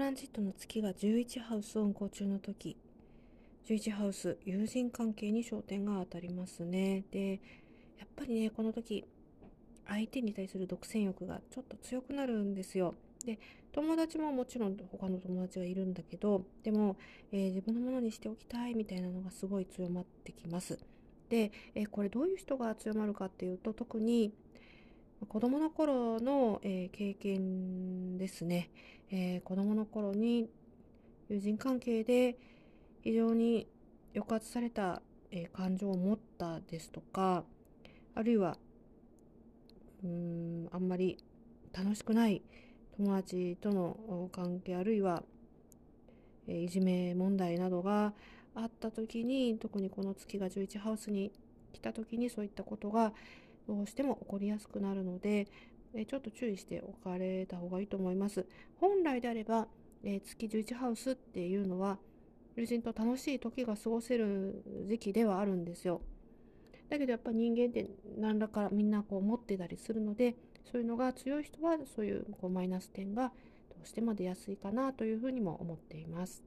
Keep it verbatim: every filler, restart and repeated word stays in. ランジットの月がじゅういちハウスを運行中の時、じゅういちハウス、友人関係に焦点が当たりますね。で、やっぱりね、この時、相手に対する独占欲がちょっと強くなるんですよ。で、友達ももちろん他の友達はいるんだけど、でも、えー、自分のものにしておきたいみたいなのがすごい強まってきます。で、えー、これどういう人が強まるかっていうと、特に子供の頃の、えー、経験ですね。えー、子供の頃に友人関係で非常に抑圧された、えー、感情を持ったですとか、あるいはうーんあんまり楽しくない友達との関係、あるいは、えー、いじめ問題などがあった時に、特にこの月がじゅういちハウスに来た時にそういったことがどうしても起こりやすくなるので、えー、ちょっと注意しておかれた方がいいと思います。本来であれば、えー、月じゅういちハウスっていうのは友人と楽しい時が過ごせる時期ではあるんですよ。だけどやっぱり人間って何らかみんなこう持ってたりするので、そういうのが強い人はそういうこうマイナス点がどうしても出やすいかなというふうにも思っています。